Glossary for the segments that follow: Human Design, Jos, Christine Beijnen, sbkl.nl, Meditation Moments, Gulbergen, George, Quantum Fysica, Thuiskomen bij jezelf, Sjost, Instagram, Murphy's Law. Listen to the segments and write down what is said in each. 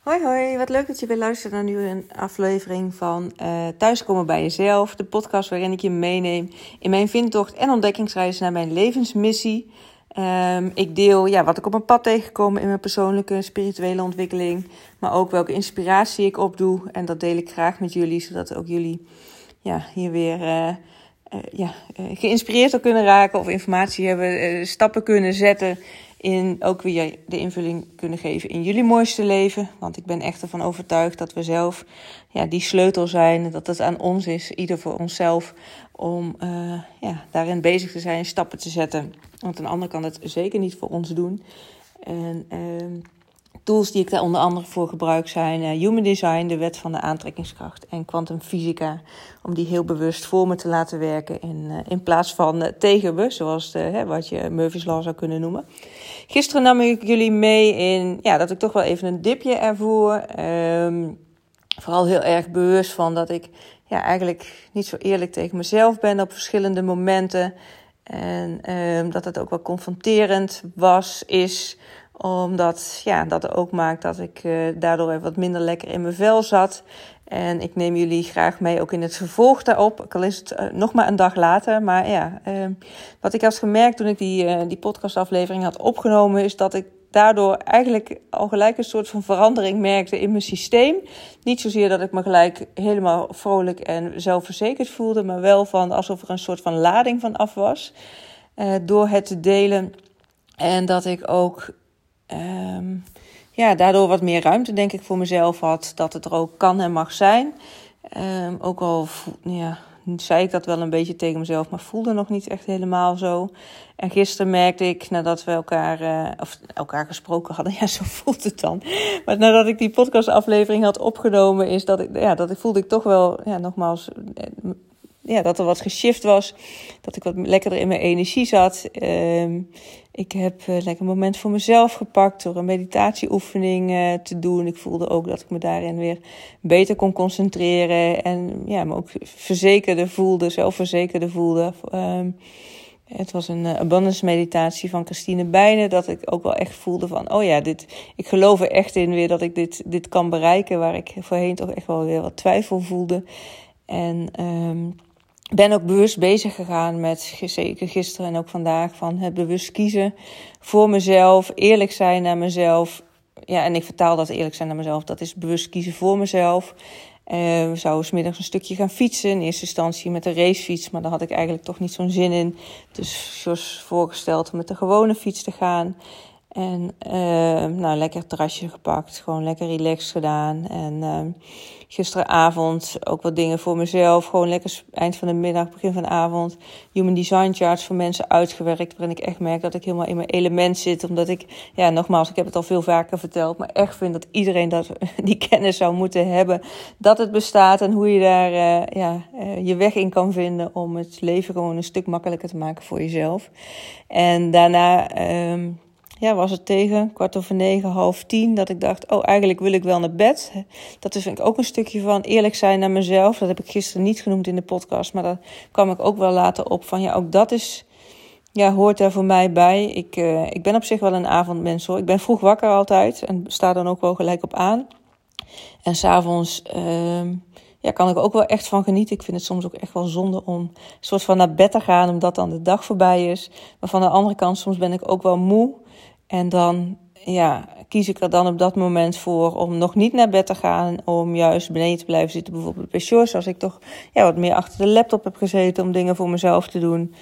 Hoi hoi, wat leuk dat je weer luistert naar nu een aflevering van Thuiskomen bij jezelf. De podcast waarin ik je meeneem in mijn vindtocht en ontdekkingsreis naar mijn levensmissie. Ik deel wat ik op mijn pad tegenkom in mijn persoonlijke en spirituele ontwikkeling. Maar ook welke inspiratie ik opdoe. En dat deel ik graag met jullie, zodat ook jullie hier weer geïnspireerd door kunnen raken. Of informatie hebben, stappen kunnen zetten. In ook weer de invulling kunnen geven in jullie mooiste leven. Want ik ben echt ervan overtuigd dat we zelf die sleutel zijn. Dat het aan ons is, ieder voor onszelf, om daarin bezig te zijn, stappen te zetten. Want een ander kan het zeker niet voor ons doen. En tools die ik daar onder andere voor gebruik zijn Human Design, de wet van de aantrekkingskracht, en Quantum Fysica, om die heel bewust voor me te laten werken in plaats van tegen me, zoals wat je Murphy's Law zou kunnen noemen. Gisteren nam ik jullie mee in dat ik toch wel even een dipje ervoor. Vooral heel erg bewust van dat ik eigenlijk niet zo eerlijk tegen mezelf ben op verschillende momenten. En dat het ook wel confronterend is... Omdat dat ook maakt dat ik daardoor even wat minder lekker in mijn vel zat. En ik neem jullie graag mee ook in het vervolg daarop. Ook al is het nog maar een dag later. Maar wat ik had gemerkt toen ik die podcastaflevering had opgenomen... is dat ik daardoor eigenlijk al gelijk een soort van verandering merkte in mijn systeem. Niet zozeer dat ik me gelijk helemaal vrolijk en zelfverzekerd voelde... maar wel van alsof er een soort van lading van af was door het te delen. En dat ik ook... daardoor wat meer ruimte denk ik voor mezelf had, dat het er ook kan en mag zijn. Ook al zei ik dat wel een beetje tegen mezelf, maar voelde nog niet echt helemaal zo. En gisteren merkte ik, nadat we elkaar gesproken hadden, zo voelt het dan. Maar nadat ik die podcastaflevering had opgenomen, is dat ik voelde ik toch wel, nogmaals... dat er wat geshift was, dat ik wat lekkerder in mijn energie zat. Ik heb lekker een moment voor mezelf gepakt door een meditatieoefening te doen. Ik voelde ook dat ik me daarin weer beter kon concentreren. En me ook zelfverzekerde voelde. Het was een abundance meditatie van Christine Beijnen. Dat ik ook wel echt voelde van, ik geloof er echt in weer dat ik dit kan bereiken. Waar ik voorheen toch echt wel weer wat twijfel voelde. En ben ook bewust bezig gegaan met, zeker gisteren en ook vandaag, van het bewust kiezen voor mezelf, eerlijk zijn naar mezelf. Ja, en ik vertaal dat eerlijk zijn naar mezelf, dat is bewust kiezen voor mezelf. We zouden 's middags een stukje gaan fietsen, in eerste instantie met de racefiets, maar daar had ik eigenlijk toch niet zo'n zin in. Dus Jos voorgesteld om met de gewone fiets te gaan. En lekker terrasje gepakt, gewoon lekker relaxed gedaan. En gisteravond ook wat dingen voor mezelf. Gewoon lekker eind van de middag, begin van de avond. Human Design charts voor mensen uitgewerkt. Waarin ik echt merk dat ik helemaal in mijn element zit. Omdat ik, nogmaals, ik heb het al veel vaker verteld. Maar echt vind dat iedereen die kennis zou moeten hebben. Dat het bestaat en hoe je daar je weg in kan vinden. Om het leven gewoon een stuk makkelijker te maken voor jezelf. En daarna... was het tegen 8:45, 9:30, dat ik dacht, eigenlijk wil ik wel naar bed. Dat vind ik ook een stukje van eerlijk zijn naar mezelf. Dat heb ik gisteren niet genoemd in de podcast, maar daar kwam ik ook wel later op van, ook dat is, hoort er voor mij bij. Ik ben op zich wel een avondmens hoor. Ik ben vroeg wakker altijd en sta dan ook wel gelijk op aan. En 's avonds... kan ik ook wel echt van genieten. Ik vind het soms ook echt wel zonde om een soort van naar bed te gaan, omdat dan de dag voorbij is. Maar van de andere kant, soms ben ik ook wel moe. En dan kies ik er dan op dat moment voor om nog niet naar bed te gaan. Om juist beneden te blijven zitten, bijvoorbeeld bij George. Als ik toch wat meer achter de laptop heb gezeten om dingen voor mezelf te doen.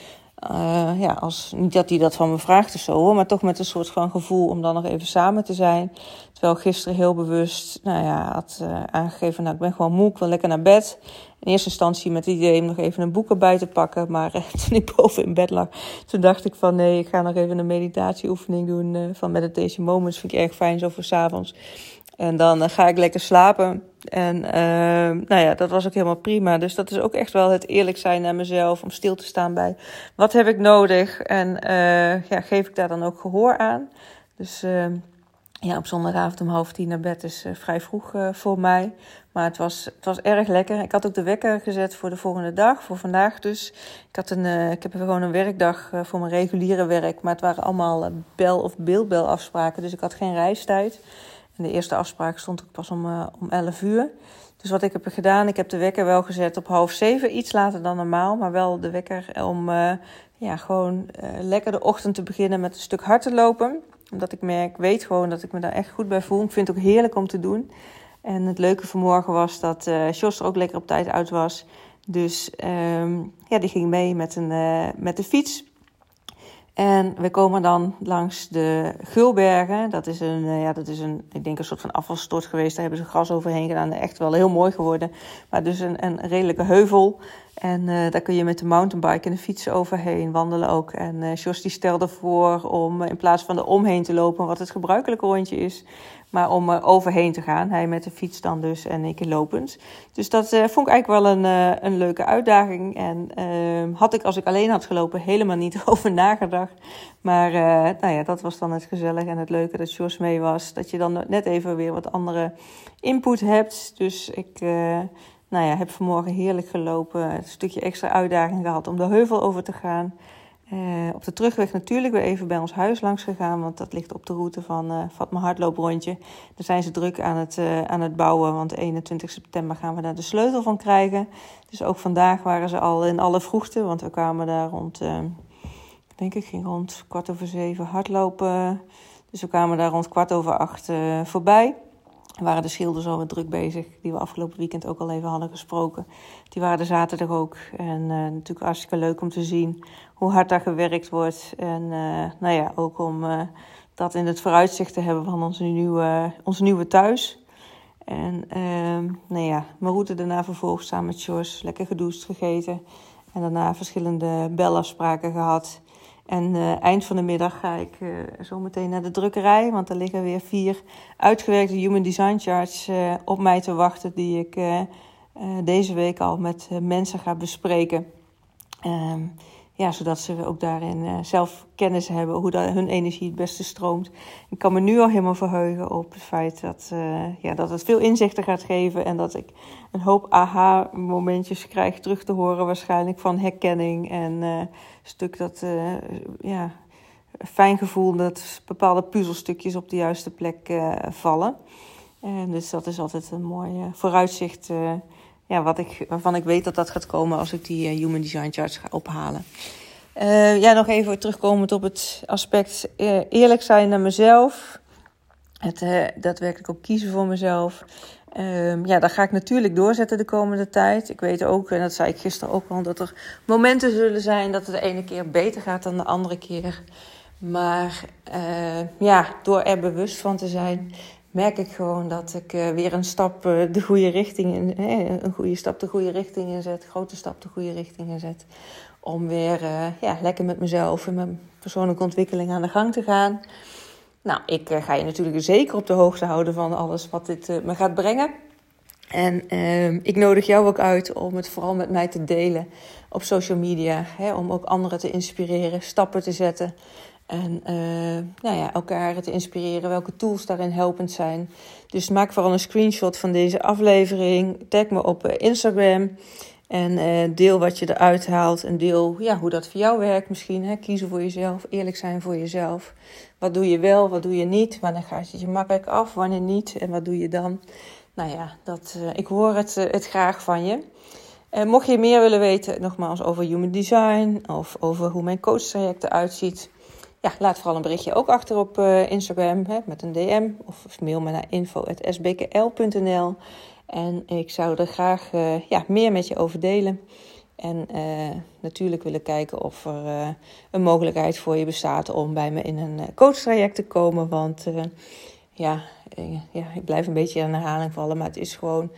Niet dat hij dat van me vraagt of zo hoor, maar toch met een soort van gevoel om dan nog even samen te zijn. Terwijl gisteren heel bewust had aangegeven, ik ben gewoon moe, ik wil lekker naar bed. In eerste instantie met het idee om nog even een boek erbij te pakken. Maar toen ik boven in bed lag, toen dacht ik van nee, ik ga nog even een meditatieoefening doen van Meditation Moments. Vind ik erg fijn, zo voor 's avonds. En dan ga ik lekker slapen. En dat was ook helemaal prima. Dus dat is ook echt wel het eerlijk zijn naar mezelf. Om stil te staan bij wat heb ik nodig. En geef ik daar dan ook gehoor aan. Dus op zondagavond om 9:30 naar bed is vrij vroeg voor mij. Maar het was erg lekker. Ik had ook de wekker gezet voor de volgende dag. Voor vandaag dus. Ik heb gewoon een werkdag voor mijn reguliere werk. Maar het waren allemaal bel- of beeldbelafspraken. Dus ik had geen reistijd. En de eerste afspraak stond ook pas om 11 uur. Dus wat ik heb gedaan, ik heb de wekker wel gezet op 6:30. Iets later dan normaal, maar wel de wekker om lekker de ochtend te beginnen met een stuk hard te lopen. Omdat ik weet gewoon dat ik me daar echt goed bij voel. Ik vind het ook heerlijk om te doen. En het leuke vanmorgen was dat Sjost er ook lekker op tijd uit was. Dus die ging mee met de fiets. En we komen dan langs de Gulbergen. Dat is ik denk een soort van afvalstort geweest. Daar hebben ze gras overheen gedaan. Echt wel heel mooi geworden. Maar dus een redelijke heuvel. En daar kun je met de mountainbike en de fiets overheen wandelen ook. En Jos die stelde voor om in plaats van er omheen te lopen, wat het gebruikelijke rondje is, maar om er overheen te gaan. Hij met de fiets dan dus en ik lopend. Dus dat vond ik eigenlijk wel een leuke uitdaging. En had ik, als ik alleen had gelopen, helemaal niet over nagedacht. Maar dat was dan het gezellig en het leuke dat Jos mee was. Dat je dan net even weer wat andere input hebt. Dus ik... heb vanmorgen heerlijk gelopen. Een stukje extra uitdaging gehad om de heuvel over te gaan. Op de terugweg natuurlijk weer even bij ons huis langs gegaan. Want dat ligt op de route van mijn hardlooprondje. Daar zijn ze druk aan het bouwen. Want 21 september gaan we daar de sleutel van krijgen. Dus ook vandaag waren ze al in alle vroegte. Want we kwamen daar rond 7:15 hardlopen. Dus we kwamen daar rond 7:15 voorbij. Er waren de schilders al met druk bezig, die we afgelopen weekend ook al even hadden gesproken. Die waren er zaterdag ook. En natuurlijk hartstikke leuk om te zien hoe hard daar gewerkt wordt. En ook om dat in het vooruitzicht te hebben van ons nieuwe thuis. En mijn route daarna vervolgd samen met George. Lekker gedoucht, gegeten. En daarna verschillende belafspraken gehad. En eind van de middag ga ik zo meteen naar de drukkerij. Want er liggen weer 4 uitgewerkte Human Design charts op mij te wachten. Die ik deze week al met mensen ga bespreken. Zodat ze ook daarin zelf kennis hebben hoe dat hun energie het beste stroomt. Ik kan me nu al helemaal verheugen op het feit dat het veel inzichten gaat geven. En dat ik een hoop aha-momentjes krijg terug te horen waarschijnlijk van herkenning. En een stuk dat fijn gevoel dat bepaalde puzzelstukjes op de juiste plek vallen. Dus dat is altijd een mooi vooruitzicht... waarvan ik weet dat gaat komen als ik die Human Design Charts ga ophalen. Nog even terugkomend op het aspect eerlijk zijn naar mezelf. Het daadwerkelijk ook kiezen voor mezelf. Dat ga ik natuurlijk doorzetten de komende tijd. Ik weet ook, en dat zei ik gisteren ook al, dat er momenten zullen zijn dat het de ene keer beter gaat dan de andere keer. Maar door er bewust van te zijn... merk ik gewoon dat ik weer een stap de goede richting in... een goede stap de goede richting inzet. Een grote stap de goede richting inzet. Om weer lekker met mezelf en mijn persoonlijke ontwikkeling aan de gang te gaan. Nou, ik ga je natuurlijk zeker op de hoogte houden van alles wat dit me gaat brengen. En ik nodig jou ook uit om het vooral met mij te delen op social media. Om ook anderen te inspireren, stappen te zetten... En elkaar te inspireren, welke tools daarin helpend zijn. Dus maak vooral een screenshot van deze aflevering. Tag me op Instagram en deel wat je eruit haalt. En deel hoe dat voor jou werkt misschien. Hè? Kiezen voor jezelf, eerlijk zijn voor jezelf. Wat doe je wel, wat doe je niet? Wanneer gaat je makkelijk af, wanneer niet? En wat doe je dan? Ik hoor het graag van je. Mocht je meer willen weten, nogmaals, over Human Design... of over hoe mijn coachtraject eruit ziet... laat vooral een berichtje ook achter op Instagram met een DM. Of mail me naar info@sbkl.nl. En ik zou er graag meer met je over delen. En natuurlijk willen kijken of er een mogelijkheid voor je bestaat om bij me in een coachtraject te komen. Want ik blijf een beetje in herhaling vallen, maar het is gewoon...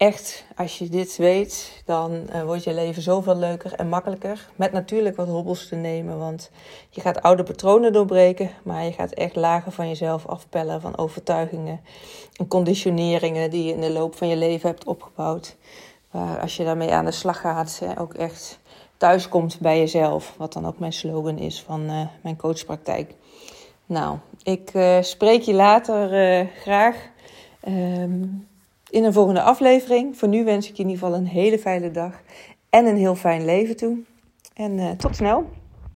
Echt, als je dit weet, dan wordt je leven zoveel leuker en makkelijker. Met natuurlijk wat hobbels te nemen, want je gaat oude patronen doorbreken. Maar je gaat echt lagen van jezelf afpellen, van overtuigingen en conditioneringen die je in de loop van je leven hebt opgebouwd. Waar als je daarmee aan de slag gaat, ook echt thuis komt bij jezelf. Wat dan ook mijn slogan is van mijn coachpraktijk. Nou, ik spreek je later graag. In een volgende aflevering. Voor nu wens ik je in ieder geval een hele fijne dag en een heel fijn leven toe. En tot snel.